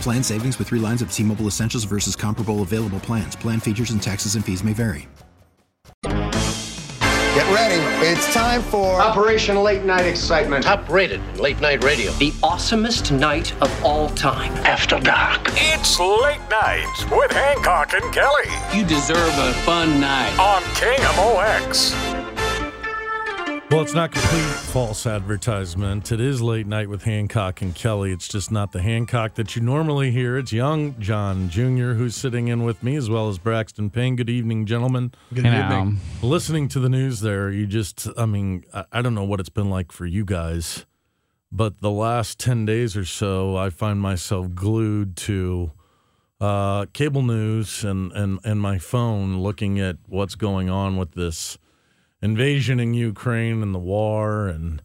Plan savings with 3 lines of T-Mobile Essentials versus comparable available plans. Plan features and taxes and fees may vary. Get ready. It's time for Operation Late Night Excitement. Top rated in late night radio. The awesomest night of all time. After dark. It's Late Night with Hancock and Kelly. You deserve a fun night. On KMOX. Well, it's not complete false advertisement. It is Late Night with Hancock and Kelly. It's just not the Hancock that you normally hear. It's young John Jr. who's sitting in with me, as well as Braxton Payne. Good evening, gentlemen. Good evening. Listening to the news there, you just, I mean, I don't know what it's been like for you guys, but the last 10 days or so, I find myself glued to cable news and my phone, looking at what's going on with this invasion in Ukraine and the war, and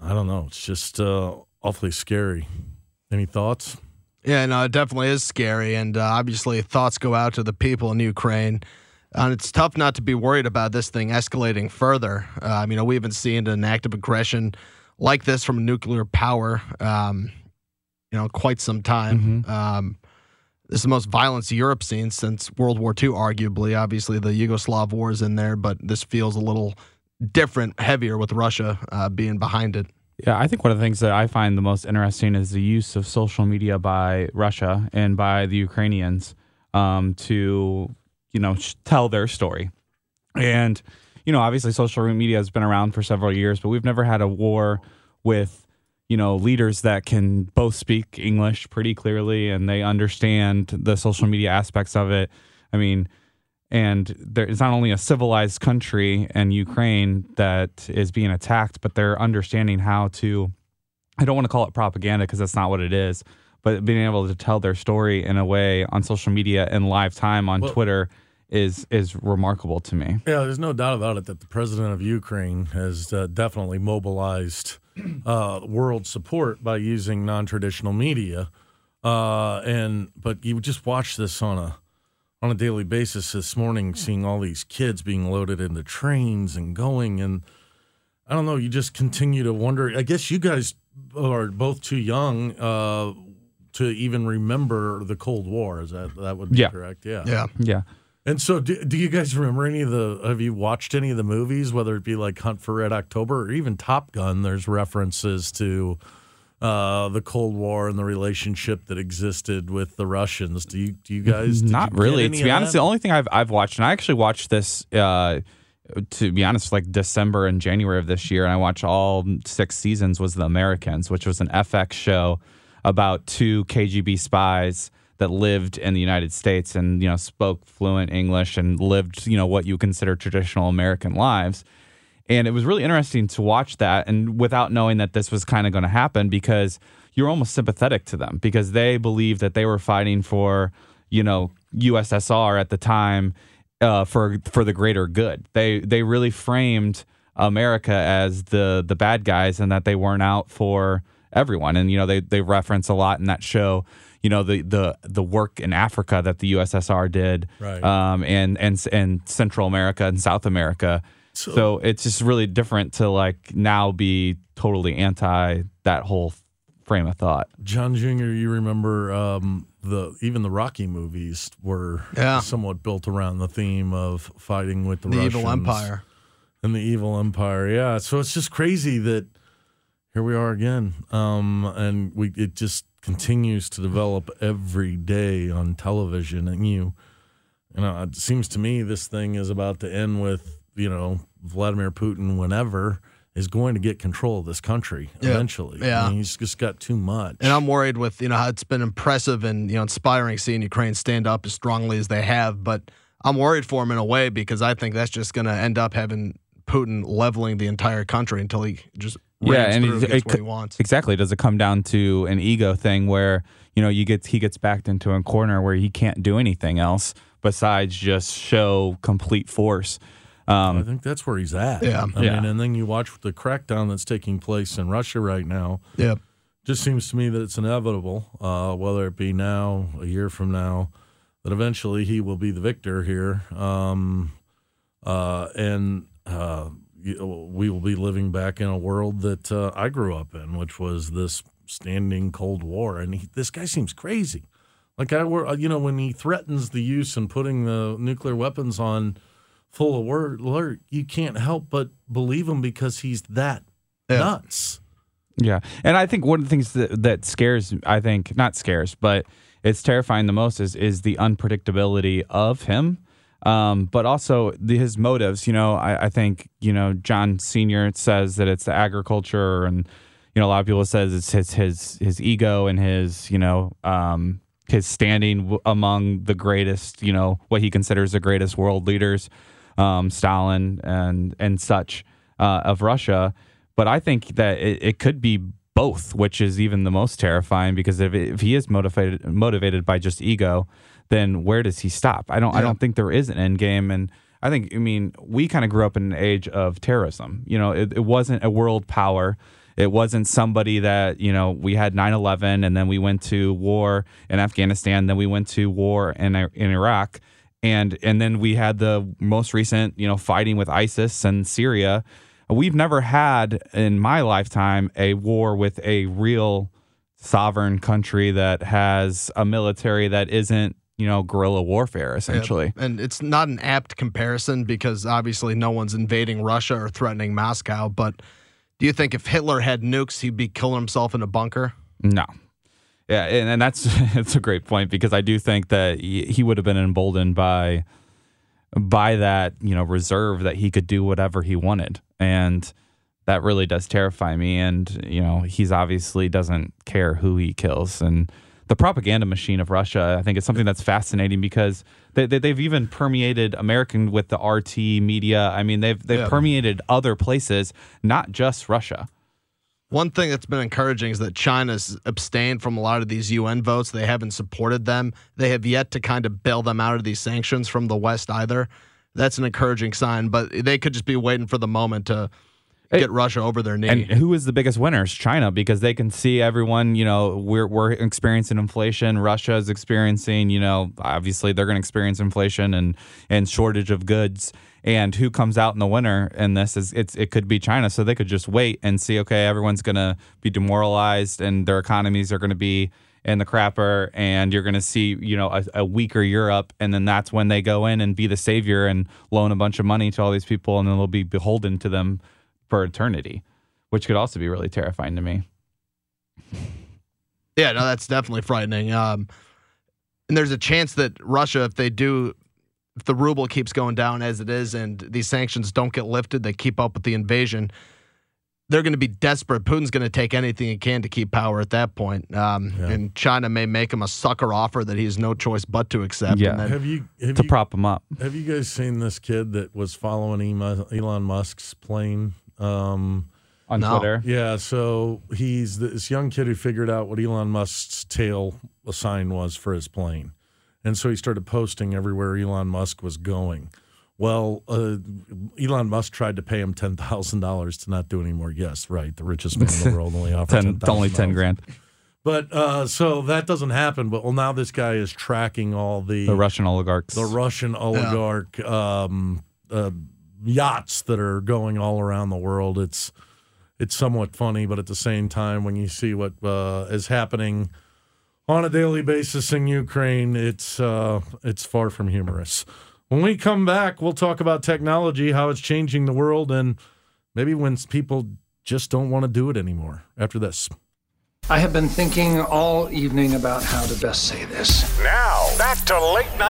I don't know. It's just awfully scary. Any thoughts? Yeah, no, it definitely is scary, and obviously thoughts go out to the people in Ukraine. And it's tough not to be worried about this thing escalating further. You know, we haven't seen an act of aggression like this from nuclear power, you know, quite some time. Mm-hmm. This is the most violence Europe's seen since World War II, arguably. Obviously, the Yugoslav war is in there, but this feels a little different, heavier with Russia being behind it. Yeah, I think one of the things that I find the most interesting is the use of social media by Russia and by the Ukrainians to, you know, tell their story. And, you know, obviously social media has been around for several years, but we've never had a war with, you know, leaders that can both speak English pretty clearly and they understand the social media aspects of it. I mean, and there is not only a civilized country and Ukraine that is being attacked, but they're understanding how to, I don't want to call it propaganda because that's not what it is, but being able to tell their story in a way on social media and live time on Twitter is remarkable to me. Yeah, there's no doubt about it that the president of Ukraine has definitely mobilized world support by using non-traditional media, but you just watch this on a daily basis. This morning, seeing all these kids being loaded into trains and going, and I don't know, you just continue to wonder. I guess you guys are both too young to even remember the Cold War. Is that would be correct? Yeah. And so do you guys remember have you watched any of the movies, whether it be like Hunt for Red October or even Top Gun? There's references to the Cold War and the relationship that existed with the Russians. Do you guys? Not really. To be honest, the only thing I've watched, and I actually watched this, to be honest, like December and January of this year, and I watched all 6 seasons, was The Americans, which was an FX show about 2 KGB spies that lived in the United States and, you know, spoke fluent English and lived, you know, what you consider traditional American lives. And it was really interesting to watch that, and without knowing that this was kind of going to happen, because you're almost sympathetic to them because they believed that they were fighting for, you know, USSR at the time, for the greater good. They really framed America as the bad guys and that they weren't out for everyone. And, you know, they reference a lot in that show, you know, the work in Africa that the USSR did, right. And Central America and South America. So it's just really different to, like, now be totally anti that whole frame of thought. John Jr., you remember even the Rocky movies were somewhat built around the theme of fighting with the Russians. The Evil Empire. And the Evil Empire, yeah. So it's just crazy that here we are again, and it just continues to develop every day on television. And you know, it seems to me this thing is about to end with, you know, Vladimir Putin, whenever, is going to get control of this country eventually. Yeah. I mean, he's just got too much. And I'm worried with, you know, how it's been impressive and, you know, inspiring seeing Ukraine stand up as strongly as they have. But I'm worried for him in a way because I think that's just going to end up having Putin leveling the entire country until he just gets what he wants. Exactly. Does it come down to an ego thing where, you know, he gets backed into a corner where he can't do anything else besides just show complete force? I think that's where he's at. Yeah. I mean, and then you watch the crackdown that's taking place in Russia right now. Yep. Just seems to me that it's inevitable, whether it be now, a year from now, that eventually he will be the victor here. We will be living back in a world that I grew up in, which was this standing Cold War. And this guy seems crazy. Like, when he threatens the use and putting the nuclear weapons on full alert, you can't help but believe him because he's that nuts. Yeah. And I think one of the things that scares, I think, not scares, but it's terrifying the most is the unpredictability of him, but also his motives. You know, I think, you know, John Sr. says that it's the agriculture, and, you know, a lot of people says it's his ego and his, you know, his standing among the greatest, you know, what he considers the greatest world leaders, Stalin and such of Russia. But I think that it could be both, which is even the most terrifying, because if he is motivated by just ego, then where does he stop? I don't think there is an end game. And I think, I mean, we kind of grew up in an age of terrorism. You know, it wasn't a world power. It wasn't somebody that, you know, we had 9/11 and then we went to war in Afghanistan, then we went to war in Iraq, and then we had the most recent, you know, fighting with ISIS and Syria. We've never had in my lifetime a war with a real sovereign country that has a military that isn't, you know, guerrilla warfare, essentially. And it's not an apt comparison because obviously no one's invading Russia or threatening Moscow, but do you think if Hitler had nukes, he'd be killing himself in a bunker? No. Yeah, and that's a great point, because I do think that he would have been emboldened by that, you know, reserve that he could do whatever he wanted. And that really does terrify me. And, you know, he's obviously doesn't care who he kills. And the propaganda machine of Russia, I think, is something that's fascinating, because they've even permeated American with the RT media. I mean, they've permeated other places, not just Russia. One thing that's been encouraging is that China's abstained from a lot of these UN votes. They haven't supported them. They have yet to kind of bail them out of these sanctions from the West either. That's an encouraging sign, but they could just be waiting for the moment to get Russia over their knee. And who is the biggest winner? It's China, because they can see everyone, you know, we're experiencing inflation. Russia is experiencing, you know, obviously they're going to experience inflation and shortage of goods. And who comes out in the winner in this it could be China. So they could just wait and see, okay, everyone's going to be demoralized and their economies are going to be in the crapper, and you're going to see, you know, a weaker Europe, and then that's when they go in and be the savior and loan a bunch of money to all these people, and then they'll be beholden to them for eternity, which could also be really terrifying to me. Yeah, no, that's definitely frightening. And there's a chance that Russia, if the ruble keeps going down as it is and these sanctions don't get lifted, they keep up with the invasion, they're going to be desperate. Putin's going to take anything he can to keep power at that point. And China may make him a sucker offer that he has no choice but to accept. Yeah. And then have you prop him up. Have you guys seen this kid that was following Elon Musk's plane? On Twitter. Yeah, so he's this young kid who figured out what Elon Musk's tail sign was for his plane. And so he started posting everywhere Elon Musk was going. Well, Elon Musk tried to pay him $10,000 to not do any more. Yes, right. The richest man in the world only offers only $10,000. But so that doesn't happen. But well, now this guy is tracking all the Russian oligarchs, the Russian oligarch yachts that are going all around the world. It's somewhat funny, but at the same time, when you see what is happening on a daily basis in Ukraine, it's far from humorous. When we come back, we'll talk about technology, how it's changing the world, and maybe when people just don't want to do it anymore. After this. I have been thinking all evening about how to best say this. Now, back to late night.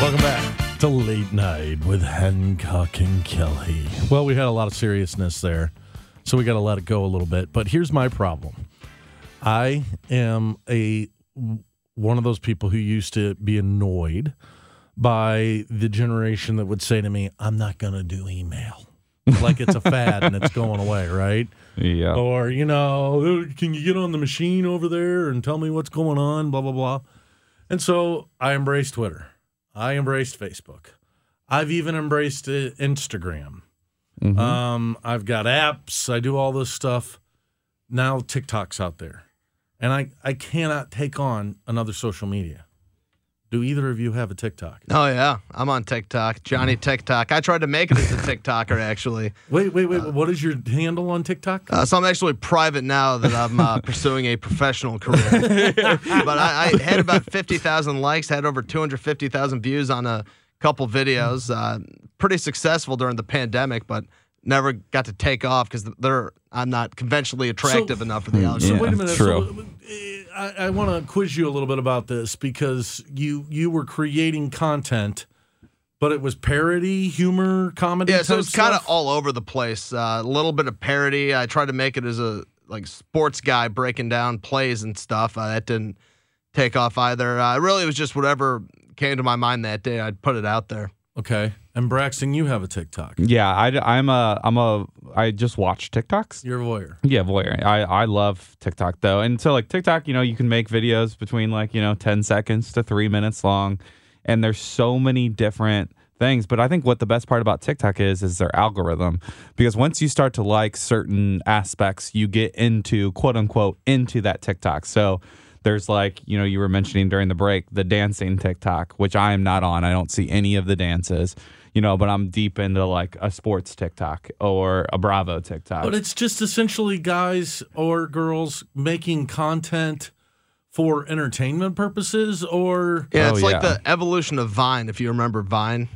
Welcome back to Late Night with Hancock and Kelly. Well, we had a lot of seriousness there, so we got to let it go a little bit. But here's my problem. I am one of those people who used to be annoyed by the generation that would say to me, I'm not going to do email. Like it's a fad and it's going away, right? Yeah. Or, you know, can you get on the machine over there and tell me what's going on, blah, blah, blah. And so I embraced Twitter. I embraced Facebook. I've even embraced Instagram. Mm-hmm. I've got apps. I do all this stuff. Now TikTok's out there. And I cannot take on another social media. Do either of you have a TikTok? Oh, yeah. I'm on TikTok. Johnny TikTok. I tried to make it as a TikToker, actually. Wait. What is your handle on TikTok? So I'm actually private now that I'm pursuing a professional career. But I had about 50,000 likes, had over 250,000 views on a couple videos. Pretty successful during the pandemic, but never got to take off because I'm not conventionally attractive enough for the algorithm. Yeah, so wait a minute. True. So, I want to quiz you a little bit about this, because you were creating content, but it was parody, humor, comedy. Yeah, so it was kind of all over the place. A little bit of parody. I tried to make it as a sports guy breaking down plays and stuff. That didn't take off either. Really, it was just whatever came to my mind that day. I'd put it out there. Okay. And Braxton, you have a TikTok. Yeah, I just watch TikToks. You're a voyeur. Yeah, voyeur. I love TikTok though. And so TikTok, you can make videos between 10 seconds to 3 minutes long, and there's so many different things. But I think what the best part about TikTok is their algorithm, because once you start to like certain aspects, you get into quote unquote into that TikTok. So there's you were mentioning during the break, the dancing TikTok, which I am not on. I don't see any of the dances. you know, but I'm deep into like a sports TikTok or a Bravo TikTok. But it's just essentially guys or girls making content for entertainment purposes or... Yeah, it's like the evolution of Vine, if you remember Vine.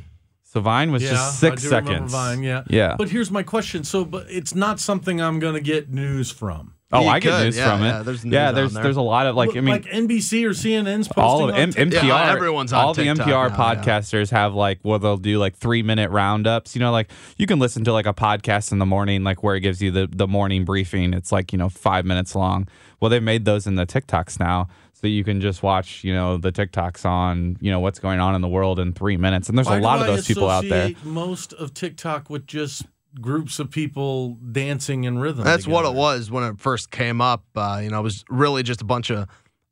So Vine was just 6 seconds. I do remember Vine, yeah. But here's my question. So but it's not something I'm going to get news from. Oh, I get news from it. Yeah, there's news there's a lot of like like NBC or CNN's posting all of MPR. Yeah, everyone's on all TikTok the MPR now, podcasters have like they'll do like 3-minute roundups. You know, like you can listen to like a podcast in the morning, like where it gives you the morning briefing. It's like 5 minutes long. Well, they made those in the TikToks now, so you can just watch the TikToks on what's going on in the world in 3 minutes. And there's a lot of those people out there. Most of TikTok with just groups of people dancing in rhythm. That's together. What it was when it first came up. It was really just a bunch of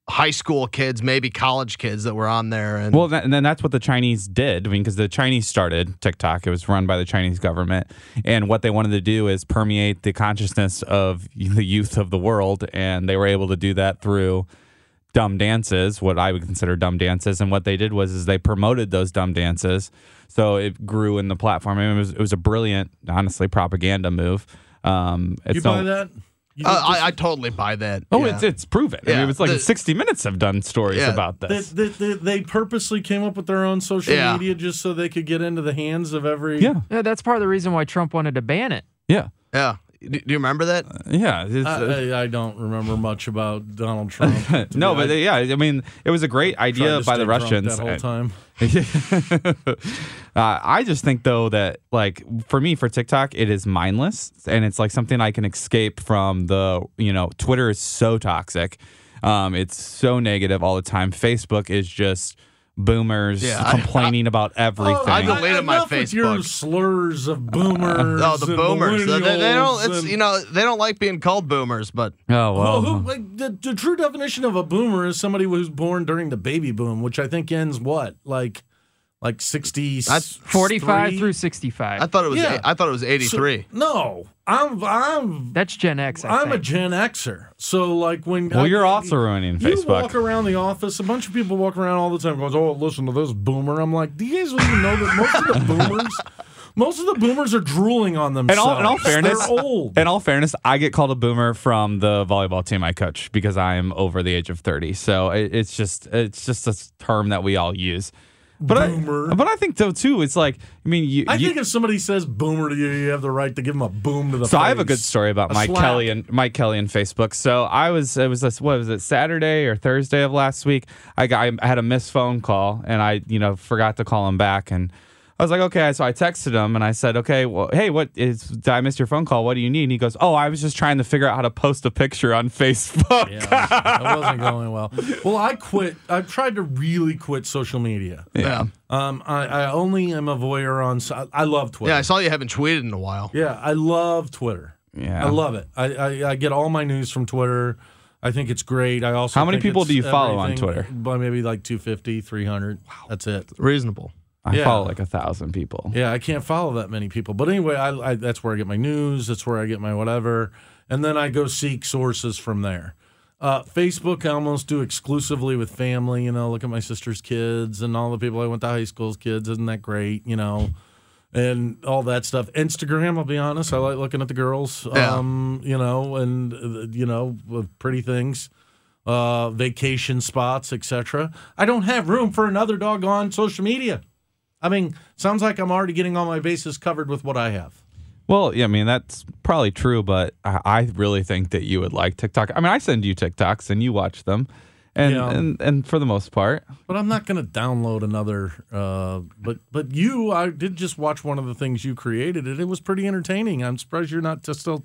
high school kids, maybe college kids that were on there. And and then that's what the Chinese did. I mean, because the Chinese started TikTok. It was run by the Chinese government. And what they wanted to do is permeate the consciousness of the youth of the world. And they were able to do that through dumb dances, what I would consider dumb dances. And what they did was they promoted those dumb dances. So it grew in the platform. I mean, it was a brilliant, honestly, propaganda move. You buy that? I totally buy that. Oh, yeah. It's proven. Yeah. I mean, it's like 60 Minutes have done stories about this. They purposely came up with their own social media just so they could get into the hands of every... Yeah. Yeah, that's part of the reason why Trump wanted to ban it. Yeah. Yeah. Do you remember that? I don't remember much about Donald Trump. No, but I mean, it was a great idea by the Russians. That whole time. I just think, though, that like for TikTok, it is mindless, and it's like something I can escape from the, Twitter is so toxic. It's so negative all the time. Facebook is just... boomers complaining about everything. I deleted my Facebook. Your slurs of boomers. Oh, the boomers. They don't. It's they don't like being called boomers. But the true definition of a boomer is somebody who's born during the baby boom, which I think ends like 60. 45 through 65. I thought it was. Yeah. I thought it was 83. So, no. I'm that's Gen X. I'm a Gen Xer. So like when you're also ruining Facebook. You walk around the office, a bunch of people walk around all the time going, "Oh, listen to this boomer." I'm like, do you guys even know that most of the boomers are drooling on themselves? In all fairness, I get called a boomer from the volleyball team I coach because I'm over the age of 30. So it's just a term that we all use. But I think, though, too, it's like, I mean, I think if somebody says boomer to you, you have the right to give them a boom to the face. So I have a good story about Mike Kelly and Facebook. So it was Saturday or Thursday of last week. I had a missed phone call and I, forgot to call him back. And I was like, okay. So I texted him and I said, okay, well, hey, did I miss your phone call? What do you need? And he goes, oh, I was just trying to figure out how to post a picture on Facebook. Yeah, that wasn't going well. Well, I quit. I've tried to really quit social media. Yeah. I only am a voyeur on. I love Twitter. Yeah, I saw you haven't tweeted in a while. Yeah, I love Twitter. Yeah, I love it. I get all my news from Twitter. I think it's great. I also. How many people do you follow on Twitter? By maybe like 250, 300. Wow, that's it. Reasonable. I follow like 1,000 people. Yeah, I can't follow that many people. But anyway, I that's where I get my news. That's where I get my whatever. And then I go seek sources from there. Facebook, I almost do exclusively with family. Look at my sister's kids and all the people I went to high school's kids. Isn't that great? And all that stuff. Instagram, I'll be honest. I like looking at the girls, and, pretty things. Vacation spots, etc. I don't have room for another doggone social media. I mean, sounds like I'm already getting all my bases covered with what I have. Well, yeah, I mean, that's probably true, but I really think that you would like TikTok. I mean, I send you TikToks and you watch them, and for the most part. But I'm not going to download another. But you, I did just watch one of the things you created, and it was pretty entertaining. I'm surprised you're not just still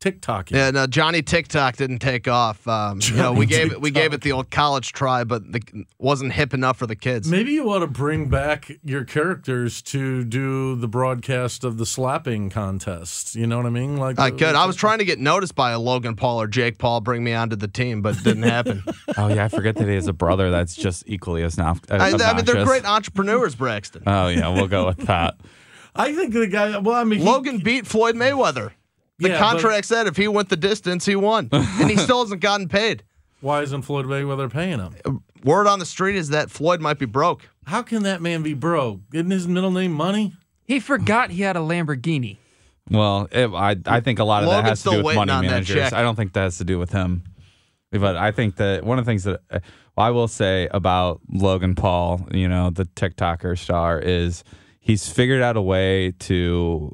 TikTok. Yeah, no, Johnny TikTok didn't take off. We gave it the old college try, but wasn't hip enough for the kids. Maybe you ought to bring back your characters to do the broadcast of the slapping contest. You know what I mean? Like I could. I was trying to get noticed by a Logan Paul or Jake Paul, bring me onto the team, but it didn't happen. Oh yeah, I forget that he has a brother that's just equally as obnoxious. I mean, they're great entrepreneurs, Braxton. Oh yeah, we'll go with that. I think the guy. Well, I mean, Logan beat Floyd Mayweather. The contract said if he went the distance, he won. And he still hasn't gotten paid. Why isn't Floyd Mayweather paying him? Word on the street is that Floyd might be broke. How can that man be broke? Isn't his middle name Money? He forgot he had a Lamborghini. Well, I think a lot of that has to do with money managers. I don't think that has to do with him. But I think that one of the things that I will say about Logan Paul, you know, the TikToker star, is he's figured out a way to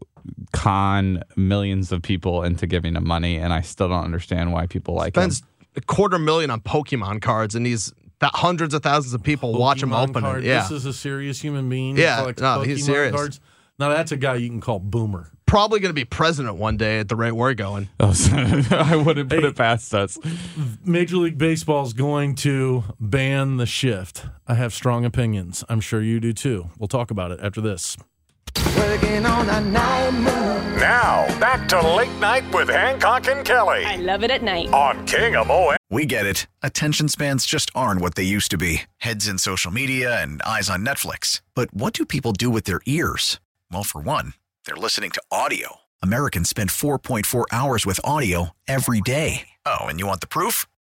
con millions of people into giving him money, and I still don't understand why people like him. Spends $250,000 on Pokemon cards, and he's hundreds of thousands of people watch him open it. Yeah. This is a serious human being. Yeah, no, he's serious. Cards. Now, that's a guy you can call Boomer. Probably going to be president one day at the rate we're going. Oh, so I wouldn't put it past us. Major League Baseball is going to ban the shift. I have strong opinions. I'm sure you do too. We'll talk about it after this. Working on a night move. Now, back to Late Night with Hancock and Kelly. I love it at night. On King of OA. We get it. Attention spans just aren't what they used to be. Heads in social media and eyes on Netflix. But what do people do with their ears? Well, for one, they're listening to audio. Americans spend 4.4 hours with audio every day. Oh, and you want the proof?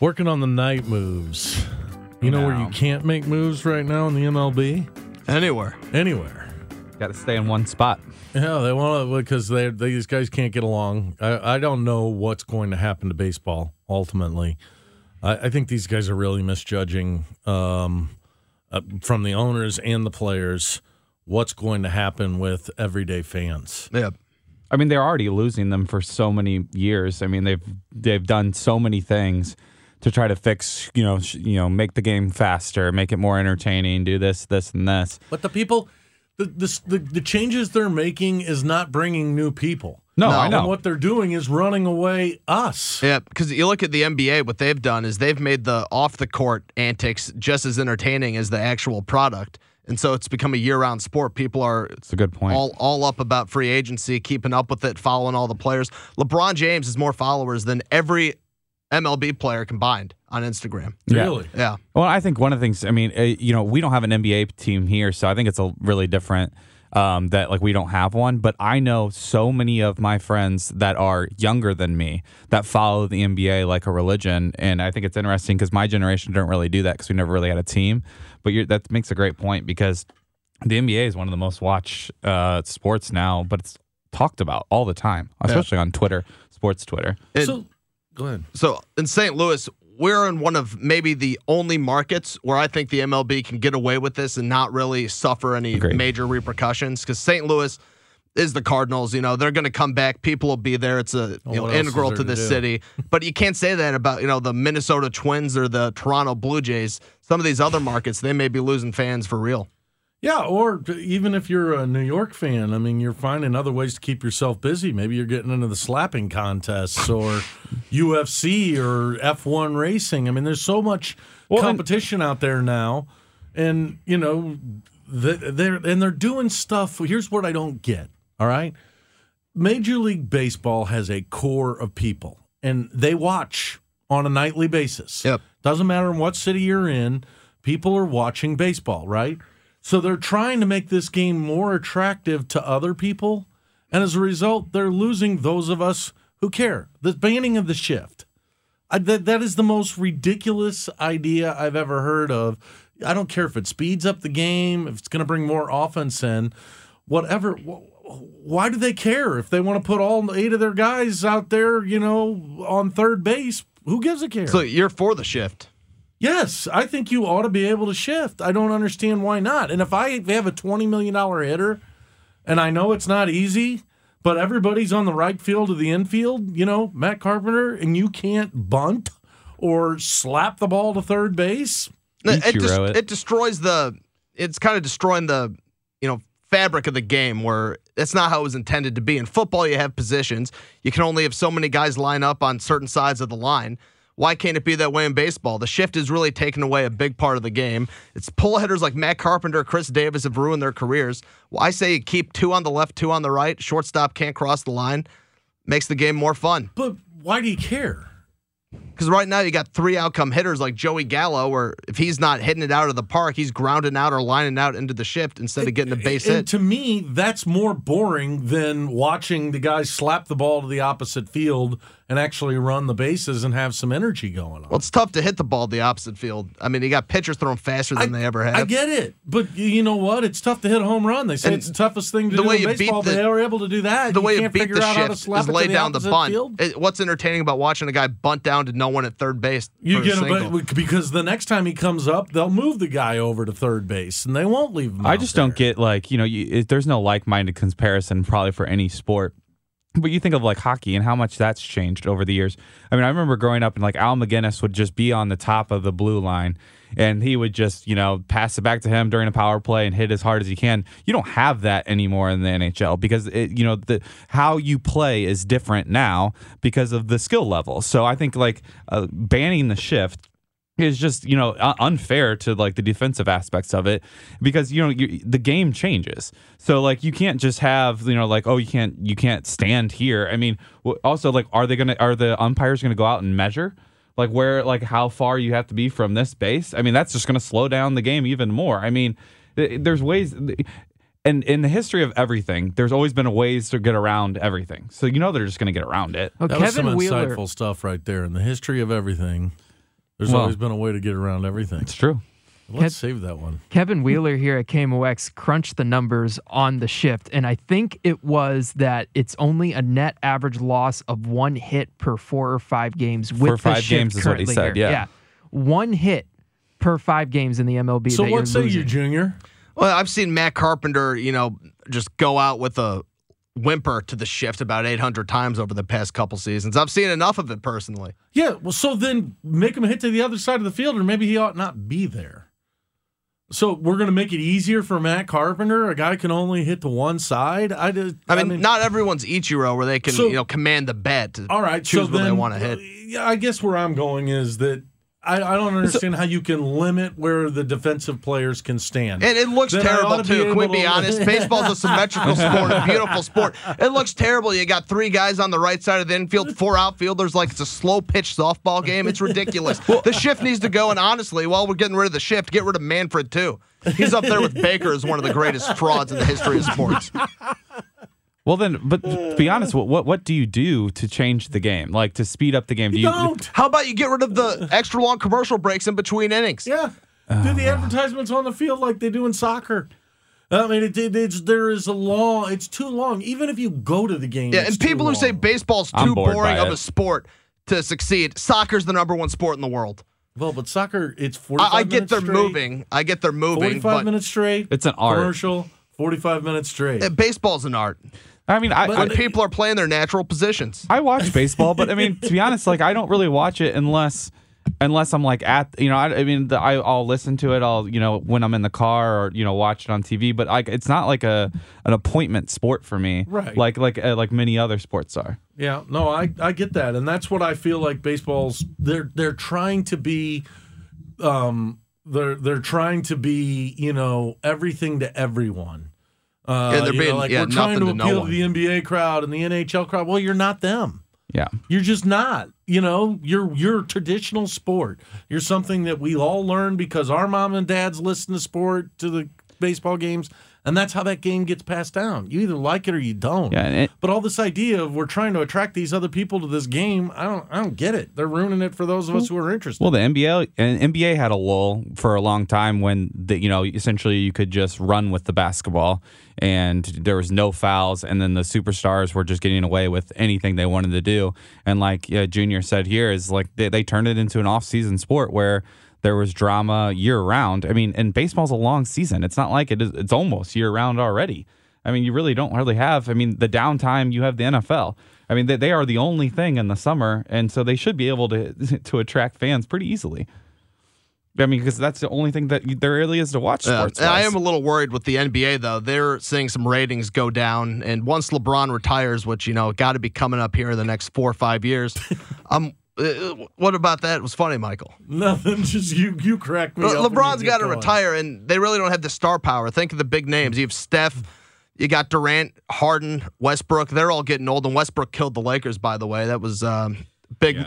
Working on the night moves. You know where you can't make moves right now in the MLB? Anywhere. Got to stay in one spot. Yeah, they want to because these guys can't get along. I don't know what's going to happen to baseball ultimately. I think these guys are really misjudging from the owners and the players what's going to happen with everyday fans. Yeah. I mean, they're already losing them for so many years. I mean, they've done so many things to try to fix, make the game faster, make it more entertaining, do this, and this. But the people, the changes they're making is not bringing new people. No, I know. And what they're doing is running away us. Yeah, because you look at the NBA, what they've done is they've made the off-the-court antics just as entertaining as the actual product. And so it's become a year-round sport. People are That's a good point. all up about free agency, keeping up with it, following all the players. LeBron James has more followers than every MLB player combined on Instagram. Yeah. Really? Yeah. Well, I think one of the things, we don't have an NBA team here, so I think it's a really different that we don't have one. But I know so many of my friends that are younger than me that follow the NBA like a religion. And I think it's interesting because my generation didn't really do that because we never really had a team. But that makes a great point because the NBA is one of the most watched sports now, but it's talked about all the time, especially on Twitter, sports Twitter. Go ahead. So in St. Louis, we're in one of maybe the only markets where I think the MLB can get away with this and not really suffer any major repercussions because St. Louis is the Cardinals. They're going to come back. People will be there. It's integral to this city. But you can't say that about the Minnesota Twins or the Toronto Blue Jays. Some of these other markets, they may be losing fans for real. Yeah, or even if you're a New York fan, I mean, you're finding other ways to keep yourself busy. Maybe you're getting into the slapping contests or UFC or F1 racing. I mean, there's so much competition out there now, and they're doing stuff. Here's what I don't get. All right, Major League Baseball has a core of people, and they watch on a nightly basis. Yep, doesn't matter in what city you're in, people are watching baseball, right? So they're trying to make this game more attractive to other people, and as a result, they're losing those of us who care. The banning of the shift. That is the most ridiculous idea I've ever heard of. I don't care if it speeds up the game, if it's going to bring more offense in, whatever. Why do they care if they want to put all 8 of their guys out there, you know, on third base? Who gives a care? So you're for the shift. Yes, I think you ought to be able to shift. I don't understand why not. And if I have a $20 million hitter, and I know it's not easy, but everybody's on the right field of the infield, you know, Matt Carpenter, and you can't bunt or slap the ball to third base. It destroys the – it's kind of destroying the, you know, fabric of the game where that's not how it was intended to be. In football, you have positions. You can only have so many guys line up on certain sides of the line. Why can't it be that way in baseball? The shift is really taking away a big part of the game. It's pull hitters like Matt Carpenter, Chris Davis have ruined their careers. Well, I say you keep 2 on the left, 2 on the right. Shortstop can't cross the line. Makes the game more fun. But why do you care? Because right now you got 3 outcome hitters like Joey Gallo, where if he's not hitting it out of the park, he's grounding out or lining out into the shift instead of getting a base hit. To me, that's more boring than watching the guy slap the ball to the opposite field and actually run the bases and have some energy going on. Well, it's tough to hit the ball to the opposite field. I mean, you got pitchers throwing faster than they ever have. I get it, but you know what? It's tough to hit a home run. They say it's the toughest thing to do in baseball, but they were able to do that. The way you beat the shift is lay down the bunt. What's entertaining about watching a guy bunt down to no one at third base? You get him, because the next time he comes up, they'll move the guy over to third base, and they won't leave him. I just don't get, like, you know, there's no like-minded comparison probably for any sport. But you think of, like, hockey and how much that's changed over the years. I mean, I remember growing up and, like, Al McGinnis would just be on the top of the blue line, and he would just, you know, pass it back to him during a power play and hit as hard as he can. You don't have that anymore in the NHL because, you know, how you play is different now because of the skill level. So I think, like, banning the shift is just, you know, unfair to, like, the defensive aspects of it because, you know, the game changes. So, like, you can't just have, you know, like, oh, you can't stand here. I mean, also, like, are the umpires going to go out and measure, like, where, like, how far you have to be from this base? I mean, that's just going to slow down the game even more. I mean, there's ways. And in the history of everything, there's always been ways to get around everything. So, you know, they're just going to get around it. Well, that was some insightful stuff right there. In the history of everything, there's always been a way to get around everything. It's true. Let's save that one. Kevin Wheeler here at KMOX crunched the numbers on the shift, and I think it was that it's only a net average loss of 1 hit per 4 or 5 games with the shift. 4 or 5 games is what he said, yeah. 1 hit per 5 games in the MLB. So what say you, Junior? Well, I've seen Matt Carpenter, you know, just go out with a whimper to the shift about 800 times over the past couple seasons. I've seen enough of it personally. Yeah, well, so then make him hit to the other side of the field, or maybe he ought not be there. So we're going to make it easier for Matt Carpenter? A guy can only hit to one side? I mean, not everyone's Ichiro where they can command the bat to choose where they want to hit. Yeah, I guess where I'm going is that I don't understand how you can limit where the defensive players can stand. And it looks terrible, too. Can we be honest? Baseball's a symmetrical sport, a beautiful sport. It looks terrible. You got 3 guys on the right side of the infield, 4 outfielders, like it's a slow-pitch softball game. It's ridiculous. The shift needs to go, and honestly, while we're getting rid of the shift, get rid of Manfred, too. He's up there with Baker as one of the greatest frauds in the history of sports. Well, then, but to be honest, what do you do to change the game? Like, to speed up the game? Don't. How about you get rid of the extra long commercial breaks in between innings? Yeah. Do the advertisements on the field like they do in soccer. I mean, it's too long. Even if you go to the game, yeah, and people who say baseball's too boring of a sport to succeed, soccer's the number 1 sport in the world. Well, but soccer, it's 45 minutes straight. I get they're moving. 45 minutes straight. It's an art. Commercial, 45 minutes straight. Yeah, baseball's an art. I mean, when people are playing their natural positions. I watch baseball, but I mean, to be honest, like, I don't really watch it unless I'm like at, you know, I'll listen to it, I'll, you know, when I'm in the car or, you know, watch it on TV, but like it's not like an appointment sport for me, right? Like many other sports are. Yeah, no, I get that, and that's what I feel like baseball's. They're trying to be, they're trying to be, you know, everything to everyone. We're trying to appeal to the NBA crowd and the NHL crowd. Well, you're not them. Yeah, you're just not. You know, you're a traditional sport. You're something that we all learn because our mom and dads listen to baseball games. And that's how that game gets passed down. You either like it or you don't. Yeah, but all this idea of we're trying to attract these other people to this game, I don't get it. They're ruining it for those of us who are interested. Well, the NBA had a lull for a long time when essentially you could just run with the basketball and there was no fouls, and then the superstars were just getting away with anything they wanted to do. And like Junior said here, is like they turned it into an off-season sport where there was drama year-round. I mean, and baseball's a long season. It's not like it's almost year-round already. I mean, you really don't hardly have. I mean, the downtime, you have the NFL. I mean, they are the only thing in the summer, and so they should be able to attract fans pretty easily. I mean, because that's the only thing that there really is to watch sports. I am a little worried with the NBA, though. They're seeing some ratings go down, and once LeBron retires, which, got to be coming up here in the next 4 or 5 years, what about that? It was funny, Michael. Nothing. Just you cracked me up. LeBron's got to retire, and they really don't have the star power. Think of the big names. You have Steph. You got Durant, Harden, Westbrook. They're all getting old, and Westbrook killed the Lakers, by the way. That was big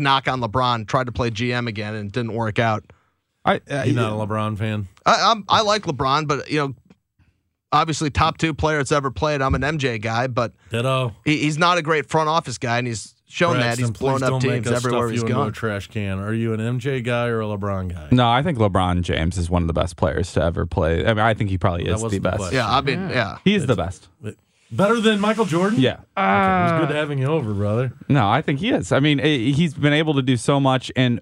knock on LeBron. Tried to play GM again, and it didn't work out. You're not a LeBron fan? I like LeBron, but, obviously top 2 player that's ever played. I'm an MJ guy, but he's not a great front office guy, and he's shown Braxton, that he's blown up teams everywhere he's gone. Trash can. Are you an MJ guy or a LeBron guy? No, I think LeBron James is one of the best players to ever play. I mean, I think he probably is the best. Question. Yeah, I mean, yeah. He's the best. Better than Michael Jordan? Yeah. Okay, it was good having you over, brother. No, I think he is. I mean, he's been able to do so much. And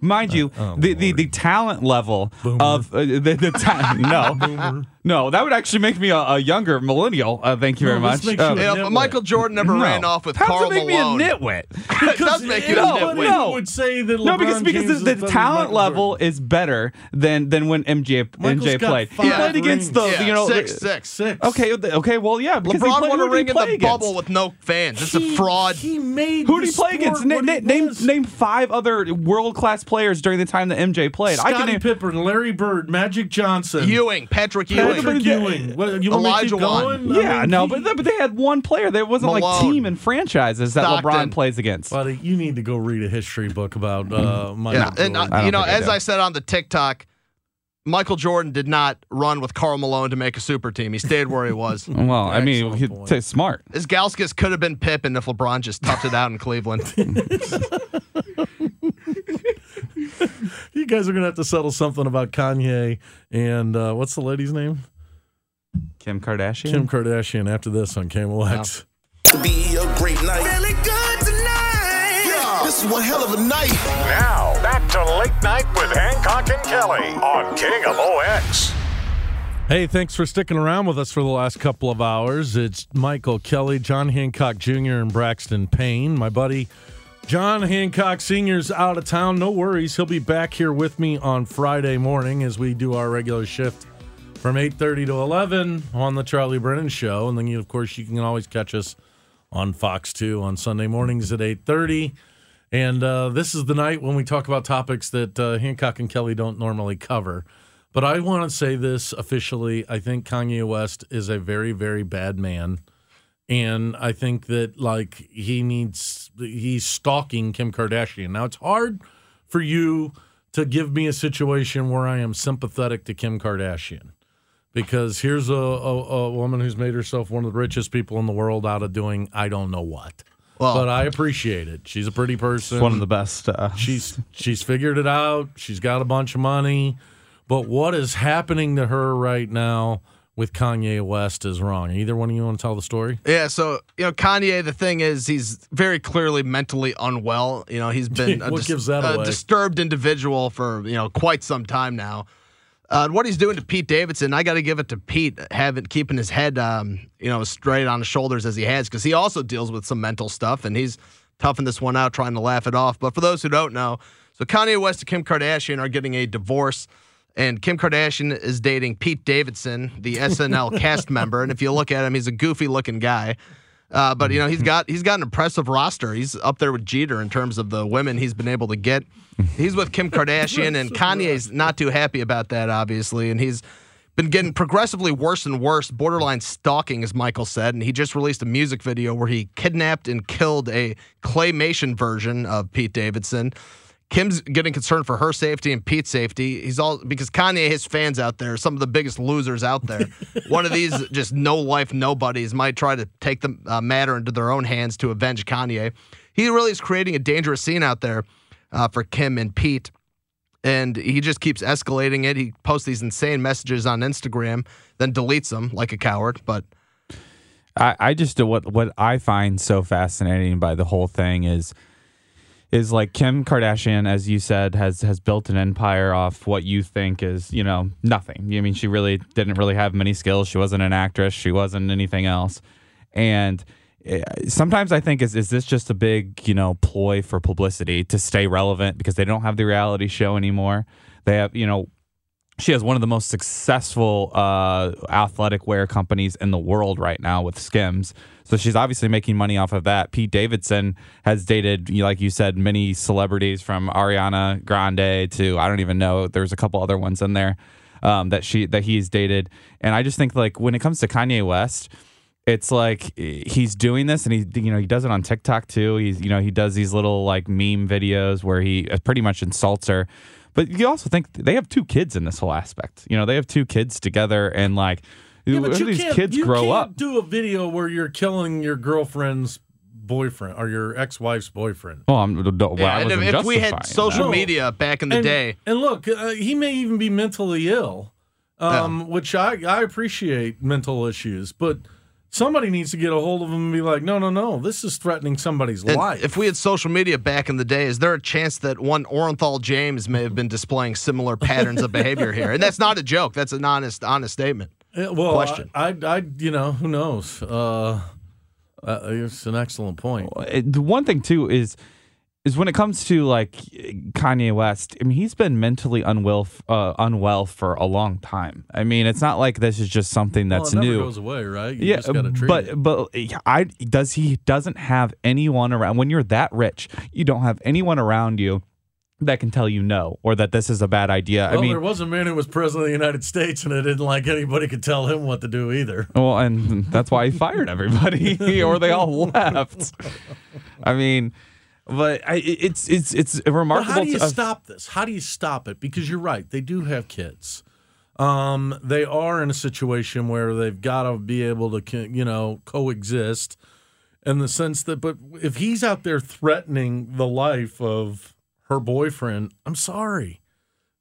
mind you, the talent level Boomer. Of the talent. No. Boomer. No, that would actually make me a younger millennial. Thank you very much. Michael Jordan never ran off with Karl Malone. How does it make me a nitwit? It does make you a nitwit. No, would say that LeBron because the talent level is better than when MJ played. He played against the six. Okay. Well, yeah. LeBron won a ring in the bubble with no fans. It's a fraud. He made. Who did he play against? Name 5 other world class players during the time that MJ played. I can name Pippen, Larry Bird, Magic Johnson, Ewing, Patrick Ewing. You Elijah Wan. Yeah, but they had one player. There wasn't Malone. Like team and franchises that Stockton. LeBron plays against. Buddy, you need to go read a history book about Michael Jordan. And, I said on the TikTok, Michael Jordan did not run with Karl Malone to make a super team. He stayed where he was. Well, I mean, he's smart. His Gauskas could have been Pippen if LeBron just toughed it out in Cleveland. You guys are going to have to settle something about Kanye and what's the lady's name? Kim Kardashian. Kim Kardashian after this on KMOX. To be a great night. Really good tonight. Yeah. This is one hell of a night. Now, back to Late Night with Hancock and Kelly on KMOX. Hey, thanks for sticking around with us for the last couple of hours. It's Michael Kelly, John Hancock Jr., and Braxton Payne. My buddy John Hancock Sr.'s out of town. No worries. He'll be back here with me on Friday morning as we do our regular shift from 8:30 to 11 on the Charlie Brennan Show. And then, of course, you can always catch us on Fox 2 on Sunday mornings at 8:30. And this is the night when we talk about topics that Hancock and Kelly don't normally cover. But I want to say this officially. I think Kanye West is a very, very bad man. And I think that, he's stalking Kim Kardashian. Now, it's hard for you to give me a situation where I am sympathetic to Kim Kardashian, because here's a woman who's made herself one of the richest people in the world out of doing I don't know what. Well, but I appreciate it. She's a pretty person. One of the best. She's figured it out. She's got a bunch of money. But what is happening to her right now with Kanye West is wrong. Either one of you want to tell the story? Yeah, so, Kanye, the thing is, he's very clearly mentally unwell. He's been a disturbed individual for, quite some time now. What he's doing to Pete Davidson, I got to give it to Pete, keeping his head, straight on his shoulders as he has, because he also deals with some mental stuff, and he's toughing this one out, trying to laugh it off. But for those who don't know, so Kanye West and Kim Kardashian are getting a divorce, and Kim Kardashian is dating Pete Davidson, the SNL cast member. And if you look at him, he's a goofy-looking guy. But, he's got an impressive roster. He's up there with Jeter in terms of the women he's been able to get. He's with Kim Kardashian, and Kanye's not too happy about that, obviously. And he's been getting progressively worse and worse, borderline stalking, as Michael said. And he just released a music video where he kidnapped and killed a claymation version of Pete Davidson. Kim's getting concerned for her safety and Pete's safety. He's all because Kanye, his fans out there, some of the biggest losers out there. One of these just no-life nobodies might try to take the matter into their own hands to avenge Kanye. He really is creating a dangerous scene out there for Kim and Pete, and he just keeps escalating it. He posts these insane messages on Instagram, then deletes them like a coward, but... I just what I find so fascinating by the whole thing is like Kim Kardashian, as you said, has built an empire off what you think is, you know, nothing. I mean, she really didn't really have many skills. She wasn't an actress. She wasn't anything else. And sometimes I think, is this just a big, you know, ploy for publicity to stay relevant because they don't have the reality show anymore? They have, you know, she has one of the most successful athletic wear companies in the world right now with Skims. So she's obviously making money off of that. Pete Davidson has dated, like you said, many celebrities from Ariana Grande to, I don't even know, there's a couple other ones in there that he's dated. And I just think, like, when it comes to Kanye West, it's like he's doing this, and he does it on TikTok too. He does these little like meme videos where he pretty much insults her. But you also think they have two kids in this whole aspect. You know, they have two kids together, and like, these kids grow up. You can't do a video where you're killing your girlfriend's boyfriend or your ex-wife's boyfriend. Oh, if we had social media back in the day, and look, he may even be mentally ill, which I appreciate mental issues, but. Somebody needs to get a hold of him and be like, no, this is threatening somebody's life. If we had social media back in the day, is there a chance that one Orenthal James may have been displaying similar patterns of behavior here? And that's not a joke. That's an honest statement. Question. I who knows? It's an excellent point. The one thing, too, is when it comes to, like, Kanye West, I mean, he's been mentally unwell for a long time. I mean, it's not like this is just something that's new. It never goes away, right? You just gotta treat it. He doesn't have anyone around. When you're that rich, you don't have anyone around you that can tell you no, or that this is a bad idea. Well, I mean, there was a man who was president of the United States, and it didn't like anybody could tell him what to do either. Well, and that's why he fired everybody, or they all left. I mean... But it's remarkable. But how do you stop this? How do you stop it? Because you're right, they do have kids. They are in a situation where they've got to be able to, coexist in the sense that. But if he's out there threatening the life of her boyfriend, I'm sorry,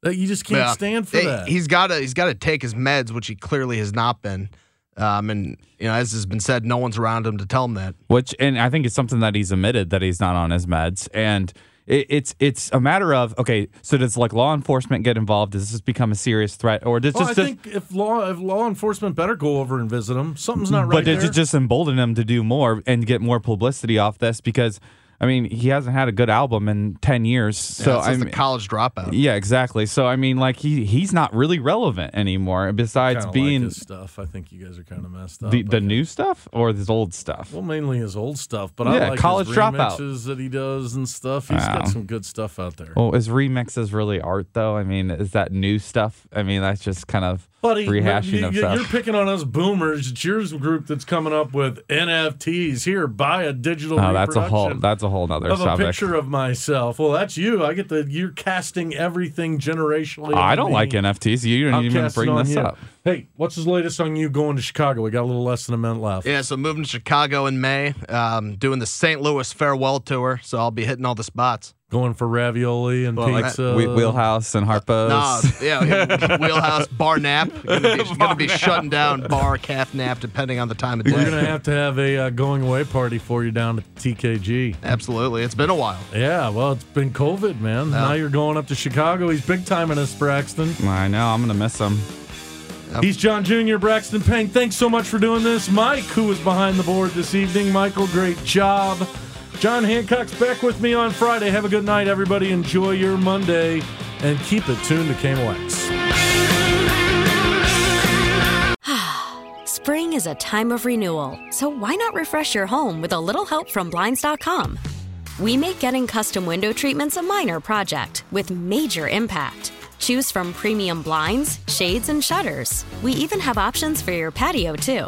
you just can't stand for that. He's got to take his meds, which he clearly has not been. And as has been said, no one's around him to tell him that. And I think it's something that he's admitted that he's not on his meds. And it's a matter of, okay, so does like law enforcement get involved? Does this become a serious threat? Or does I think if law enforcement better go over and visit him, something's not right. But did it just embolden him to do more and get more publicity off this? Because I mean, he hasn't had a good album in 10 years. So I mean, a college dropout. Yeah, exactly. So I mean, like he's not really relevant anymore. Besides being like his stuff, I think you guys are kind of messed up. The new stuff or his old stuff? Well, mainly his old stuff. But I like college his remixes dropout that he does and stuff. He's got some good stuff out there. Well, is remixes really art though? I mean, is that new stuff? I mean, that's just kind of rehashing of stuff. You're picking on us boomers. It's your group that's coming up with NFTs. Here, buy a digital. Oh, that's a whole nother subject. Of a picture of myself. Well, that's you. I get you're casting everything generationally. I don't like NFTs. You didn't even bring this up. Hey, what's his latest on you going to Chicago? We got a little less than a minute left. Yeah, so moving to Chicago in May, doing the St. Louis farewell tour, so I'll be hitting all the spots. Going for ravioli and pizza. Wheelhouse and Harpo's. Wheelhouse, Bar Nap. Going to be shutting down Bar, Calf Nap, depending on the time of day. We're going to have a going away party for you down at TKG. Absolutely. It's been a while. Yeah, well, it's been COVID, man. Yeah. Now you're going up to Chicago. He's big-timing us, Braxton. I know. I'm going to miss him. He's John Jr., Braxton Payne. Thanks so much for doing this. Mike, who was behind the board this evening. Michael, great job. John Hancock's back with me on Friday. Have a good night, everybody. Enjoy your Monday, and keep it tuned to KMOX. Spring is a time of renewal, so why not refresh your home with a little help from Blinds.com? We make getting custom window treatments a minor project with major impact. Choose from premium blinds, shades, and shutters. We even have options for your patio, too.